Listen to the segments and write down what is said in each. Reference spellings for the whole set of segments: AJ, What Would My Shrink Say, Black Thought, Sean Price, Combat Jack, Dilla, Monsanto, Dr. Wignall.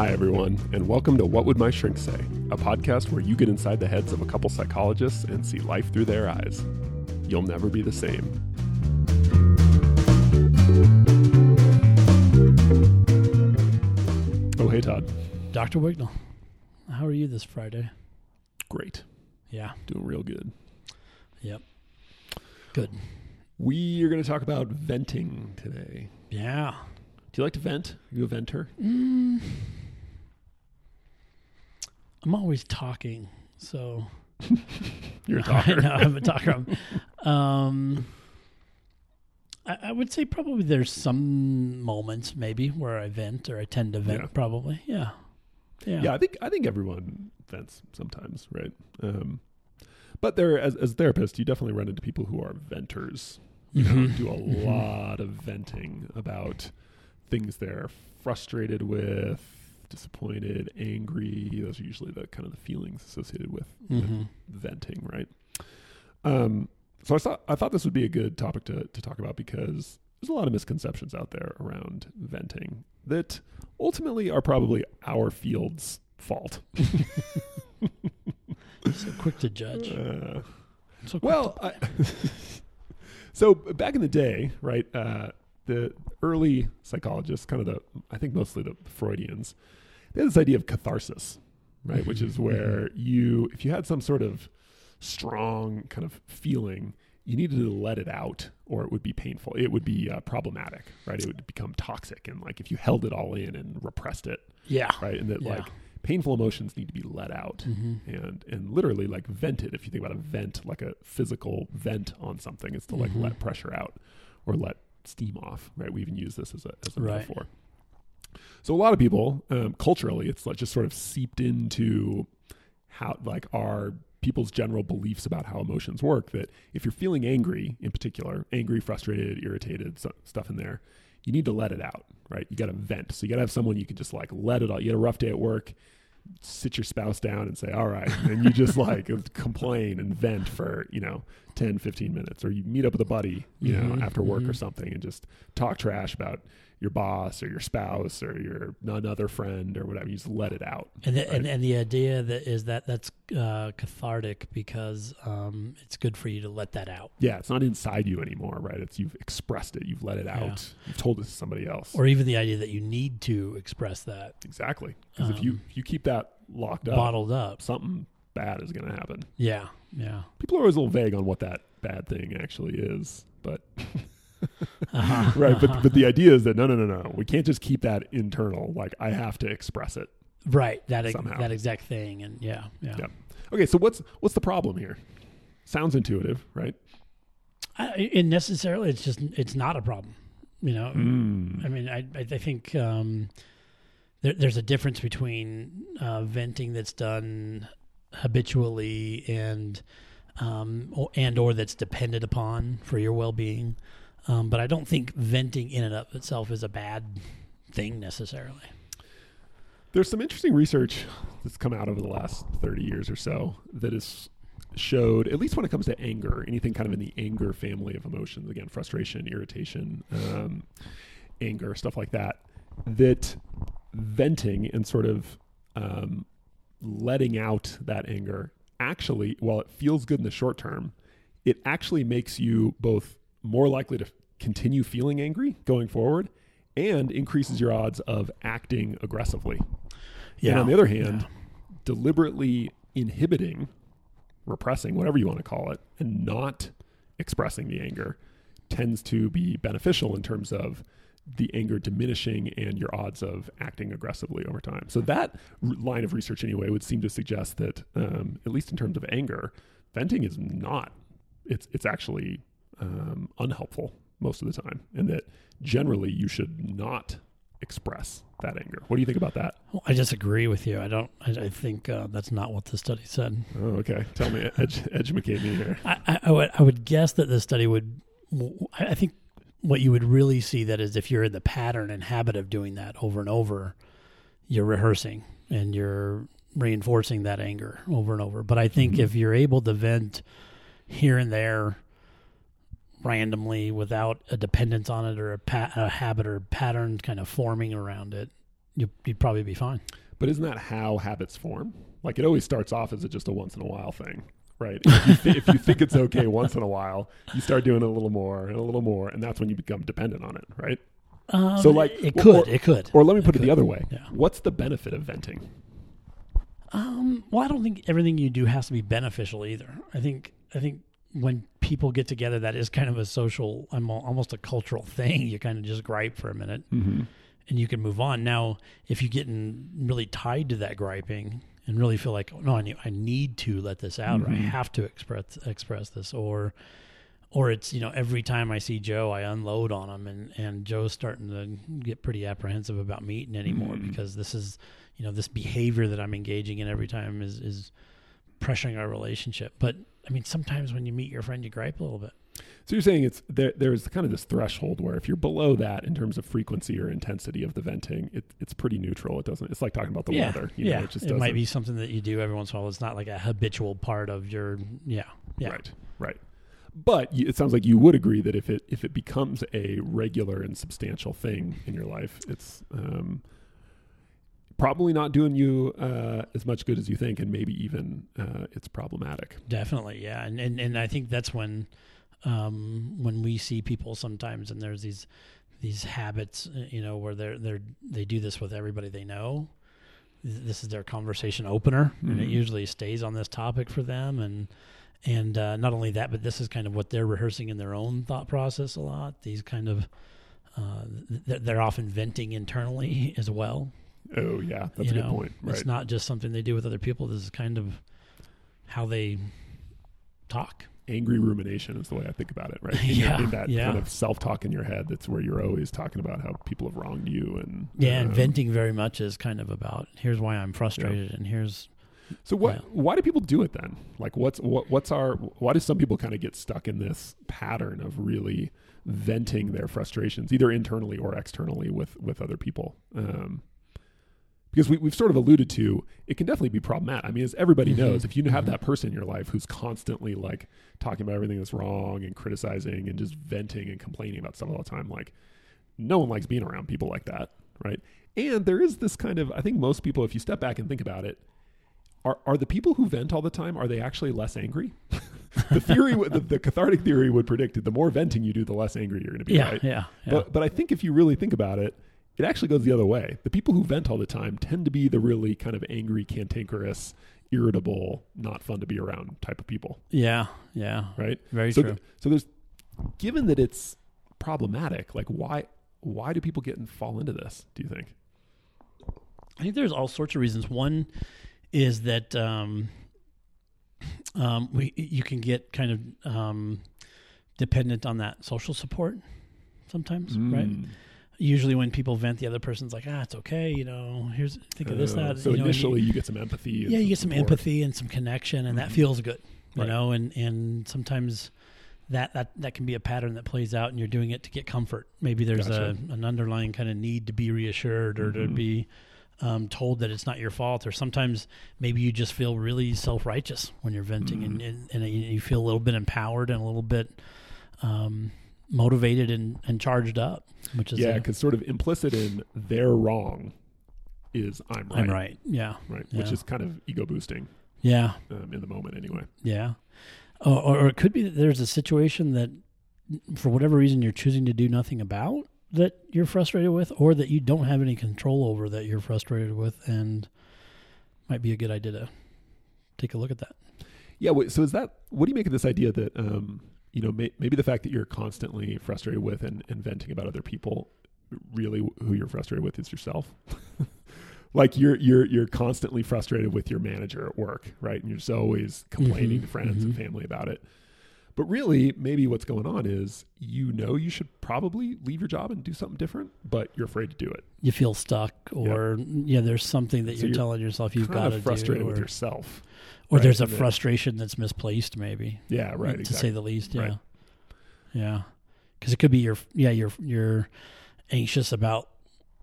Hi, everyone, and welcome to What Would My Shrink Say, a podcast where you get inside the heads of a couple psychologists and see life through their eyes. You'll never be the same. Oh, hey, Todd. Dr. Wignall, how are you this Friday? Great. Yeah. Doing real good. Yep. Good. We are going to talk about venting today. Yeah. Do you like to vent? Are you a venter? I'm always talking, so you're a talker. I know, I'm a talker. I would say probably there's some moments maybe where I vent, or I tend to vent. Yeah. Probably, yeah. Yeah, I think everyone vents sometimes, right? But there, as a therapist, you definitely run into people who are venters. You know, do a lot of venting about things they're frustrated with, disappointed, angry. Those are usually the kind of the feelings associated with venting, right? So I thought this would be a good topic to talk about, because there's a lot of misconceptions out there around venting that ultimately are probably our field's fault. So quick to judge. So back in the day, right? The early psychologists, I think mostly the Freudians, they had this idea of catharsis, right? Which is where if you had some sort of strong kind of feeling, you needed to let it out, or it would be painful. It would be problematic, right? It would become toxic. And like, if you held it all in and repressed it, yeah, right. And that like painful emotions need to be let out and literally like vented. If you think about a vent, like a physical vent on something, it's to like let pressure out or let steam off, right? We even use this as a metaphor. So a lot of people, culturally, it's like just sort of seeped into how like our people's general beliefs about how emotions work, that if you're feeling angry in particular, angry, frustrated, irritated, stuff in there, you need to let it out, right? You got to vent. So you got to have someone you can just like let it out. You had a rough day at work, sit your spouse down and say, all right. And you just like complain and vent for, 10, 15 minutes, or you meet up with a buddy, after work or something, and just talk trash about your boss or your spouse or your another friend or whatever. You just let it out. And the, right? and the idea that is that that's cathartic because it's good for you to let that out. Yeah, it's not inside you anymore, right? It's you've expressed it, you've let it out, you've told it to somebody else. Or even the idea that you need to express that. Exactly, because if you keep that locked up, bottled up, something bad is going to happen. Yeah, yeah. People are always a little vague on what that bad thing actually is, but. Right, but the idea is that no, we can't just keep that internal. Like, I have to express it. Right, that exact thing, and yeah. Okay, so what's the problem here? Sounds intuitive, right? And necessarily, it's not a problem. I mean, I think there's a difference between venting that's done habitually and or that's depended upon for your well-being. But I don't think venting in and of itself is a bad thing necessarily. There's some interesting research that's come out over the last 30 years or so that has showed, at least when it comes to anger, anything kind of in the anger family of emotions, again, frustration, irritation, anger, stuff like that venting and sort of letting out that anger actually, while it feels good in the short term, it actually makes you both more likely to continue feeling angry going forward and increases your odds of acting aggressively. Yeah. And on the other hand, deliberately inhibiting, repressing, whatever you want to call it, and not expressing the anger tends to be beneficial in terms of the anger diminishing and your odds of acting aggressively over time. So that line of research anyway would seem to suggest that, at least in terms of anger, venting is not, it's actually unhelpful most of the time, and that generally you should not express that anger. What do you think about that? Well, I disagree with you. I think that's not what the study said. Oh, okay. Tell me, educate me here. I would guess that the study would, I think what you would really see that is if you're in the pattern and habit of doing that over and over, you're rehearsing and you're reinforcing that anger over and over. But I think if you're able to vent here and there, randomly, without a dependence on it or a habit or pattern kind of forming around it, you'd probably be fine. But isn't that how habits form? Like, it always starts off as just a once in a while thing, right? If you think it's okay once in a while, you start doing it a little more, and that's when you become dependent on it, right? So, like, it could. Or let me put it the other way. Yeah. What's the benefit of venting? Well, I don't think everything you do has to be beneficial either. I think when people get together, that is kind of a social, almost a cultural thing. You kind of just gripe for a minute, mm-hmm. and you can move on. Now, if you're getting really tied to that griping and really feel like, oh, no, I need to let this out, mm-hmm. or I have to express this, or it's, you know, every time I see Joe, I unload on him, and Joe's starting to get pretty apprehensive about me eating anymore, mm-hmm. because this is, you know, this behavior that I'm engaging in every time is pressuring our relationship. But I mean, sometimes when you meet your friend, you gripe a little bit. So you're saying it's there's kind of this threshold where if you're below that in terms of frequency or intensity of the venting, it's pretty neutral. It doesn't. It's like talking about the weather. You know, it might be something that you do every once in a while. It's not like a habitual part of your. Right. But it sounds like you would agree that if it becomes a regular and substantial thing in your life, it's probably not doing you as much good as you think, and maybe even it's problematic. Definitely, yeah. And I think that's when we see people sometimes, and there's these habits, you know, where they do this with everybody they know. This is their conversation opener, mm-hmm. and it usually stays on this topic for them. And not only that, but this is kind of what they're rehearsing in their own thought process a lot. These kind of, they're often venting internally as well. Oh yeah, that's a good point. Right. It's not just something they do with other people. This is kind of how they talk. Angry rumination is the way I think about it, right? In that kind of self-talk in your head, that's where you're always talking about how people have wronged you. And venting very much is kind of about, here's why I'm frustrated, and here's... So why do people do it then? Like why do some people kind of get stuck in this pattern of really venting their frustrations, either internally or externally with other people? Because we've sort of alluded to, it can definitely be problematic. I mean, as everybody mm-hmm. knows, if you have that person in your life who's constantly like talking about everything that's wrong and criticizing and just venting and complaining about stuff all the time, like no one likes being around people like that, right? And there is this kind of, I think most people, if you step back and think about it, Are the people who vent all the time, are they actually less angry? The cathartic theory would predict that the more venting you do, the less angry you're going to be, right? Yeah. But I think if you really think about it, it actually goes the other way. The people who vent all the time tend to be the really kind of angry, cantankerous, irritable, not fun to be around type of people. Yeah. Right? Very true. So there's, given that it's problematic, like why do people fall into this, do you think? I think there's all sorts of reasons. One is that you can get kind of dependent on that social support sometimes, right? Usually when people vent, the other person's like, it's okay, you know, here's, think of this, that. So initially you get some empathy. Yeah, you get some empathy and some connection, and that feels good, you know, and sometimes that can be a pattern that plays out, and you're doing it to get comfort. Maybe there's an underlying kind of need to be reassured or to be... told that it's not your fault, or sometimes maybe you just feel really self-righteous when you're venting, and you feel a little bit empowered and a little bit motivated and charged up, which is because sort of implicit in they're wrong is I'm right, which is kind of ego boosting, in the moment anyway, or it could be that there's a situation that for whatever reason you're choosing to do nothing about, that you're frustrated with, or that you don't have any control over that you're frustrated with, and might be a good idea to take a look at that. Yeah. So what do you make of this idea that, you know, maybe the fact that you're constantly frustrated with and venting about other people, really who you're frustrated with is yourself. Like you're constantly frustrated with your manager at work, right? And you're just always complaining to friends and family about it. But really, maybe what's going on is, you know, you should probably leave your job and do something different, but you're afraid to do it. You feel stuck, or there's something that you're telling yourself you've got to do. Frustrated with yourself, or right? There's a frustration that's misplaced, maybe. Yeah, right. To say the least. Yeah, right. Yeah, because it could be you're anxious about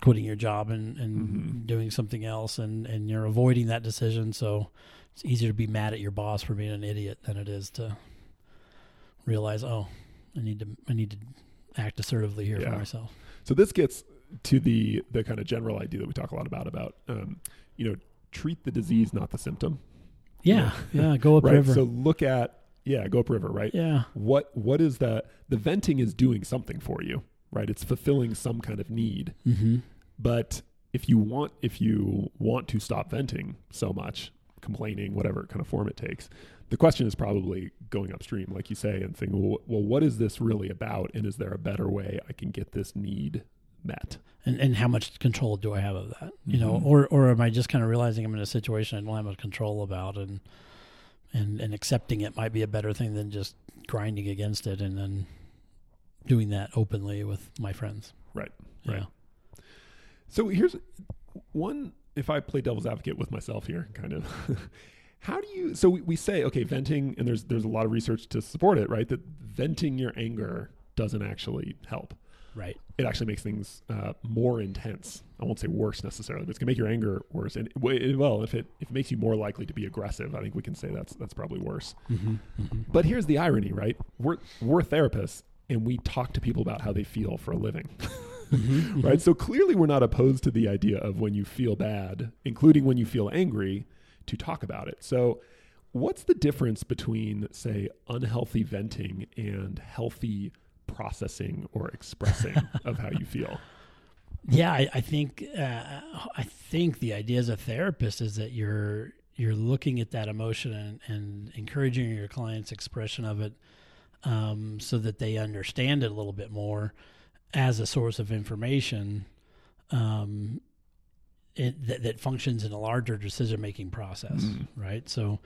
quitting your job and doing something else, and you're avoiding that decision. So it's easier to be mad at your boss for being an idiot than it is to realize, I need to act assertively here for myself. So this gets to the kind of general idea that we talk a lot about, treat the disease, not the symptom. Yeah. You know? Yeah. Go upriver. Right? So look at, go upriver, right? Yeah. What is that? The venting is doing something for you, right? It's fulfilling some kind of need, mm-hmm. but if you want to stop venting so much, complaining, whatever kind of form it takes, the question is probably going upstream, like you say, and thinking, well, what is this really about? And is there a better way I can get this need met? And how much control do I have of that? You mm-hmm. know, or am I just kind of realizing I'm in a situation I don't have much control about, and accepting it might be a better thing than just grinding against it and then doing that openly with my friends. Right. Right. Yeah. So here's one, if I play devil's advocate with myself here, kind of, how do you, so we say, okay, venting, and there's a lot of research to support it, right? That venting your anger doesn't actually help. Right. It actually makes things more intense. I won't say worse necessarily, but it's gonna make your anger worse. And well, if it makes you more likely to be aggressive, I think we can say that's probably worse. Mm-hmm. Mm-hmm. But here's the irony, right? We're therapists, and we talk to people about how they feel for a living. Mm-hmm. Right? So clearly we're not opposed to the idea of when you feel bad, including when you feel angry, to talk about it. So what's the difference between, say, unhealthy venting and healthy processing or expressing of how you feel? Yeah, I think the idea as a therapist is that you're looking at that emotion and encouraging your client's expression of it, so that they understand it a little bit more as a source of information that functions in a larger decision-making process, right? So,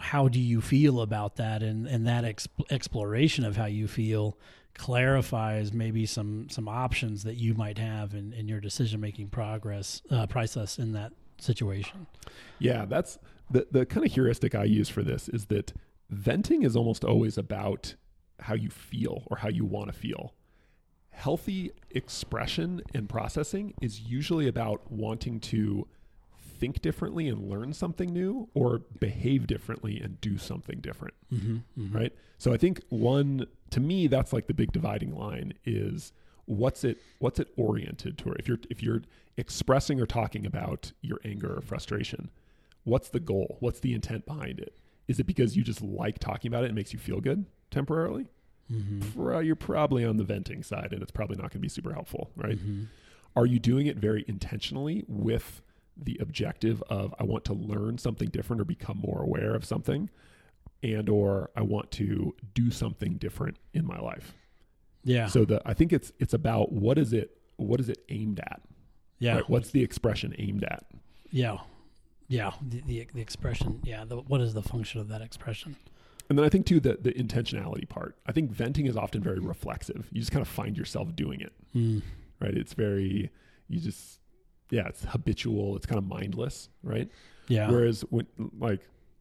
how do you feel about that? And that exploration of how you feel clarifies maybe some options that you might have in your decision-making process in that situation. Yeah, that's the kind of heuristic I use for this is that venting is almost always about how you feel or how you want to feel. Healthy expression and processing is usually about wanting to think differently and learn something new, or behave differently and do something different. Mm-hmm, mm-hmm. Right. So I think to me, that's like the big dividing line is what's it oriented toward? If you're expressing or talking about your anger or frustration, what's the goal? What's the intent behind it? Is it because you just like talking about it and makes you feel good temporarily? Mm-hmm. You're probably on the venting side, and it's probably not going to be super helpful, right? Mm-hmm. Are you doing it very intentionally with the objective of, I want to learn something different or become more aware of something, and or I want to do something different in my life? Yeah. So I think it's about what is it aimed at? Yeah. Right? What's the expression aimed at? Yeah. Yeah. The expression. Yeah. What is the function of that expression? And then I think too, the intentionality part, I think venting is often very reflexive. You just kind of find yourself doing it, right? It's very, it's habitual. It's kind of mindless, right? Yeah. Whereas when, like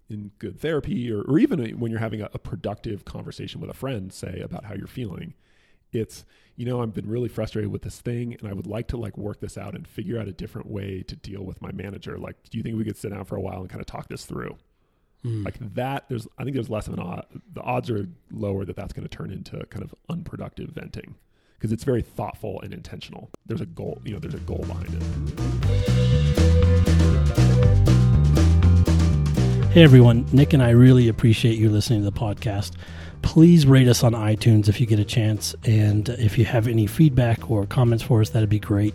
in good therapy or even when you're having a productive conversation with a friend, say about how you're feeling, it's, I've been really frustrated with this thing and I would like to work this out and figure out a different way to deal with my manager. Like, do you think we could sit down for a while and kind of talk this through? Like that, I think there's less of an odd, the odds are lower that's going to turn into kind of unproductive venting because it's very thoughtful and intentional. There's a goal, there's a goal behind it. Hey everyone, Nick and I really appreciate you listening to the podcast. Please rate us on iTunes if you get a chance. And if you have any feedback or comments for us, that'd be great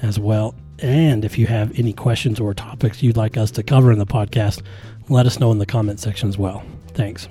as well. And if you have any questions or topics you'd like us to cover in the podcast, let us know in the comment section as well. Thanks.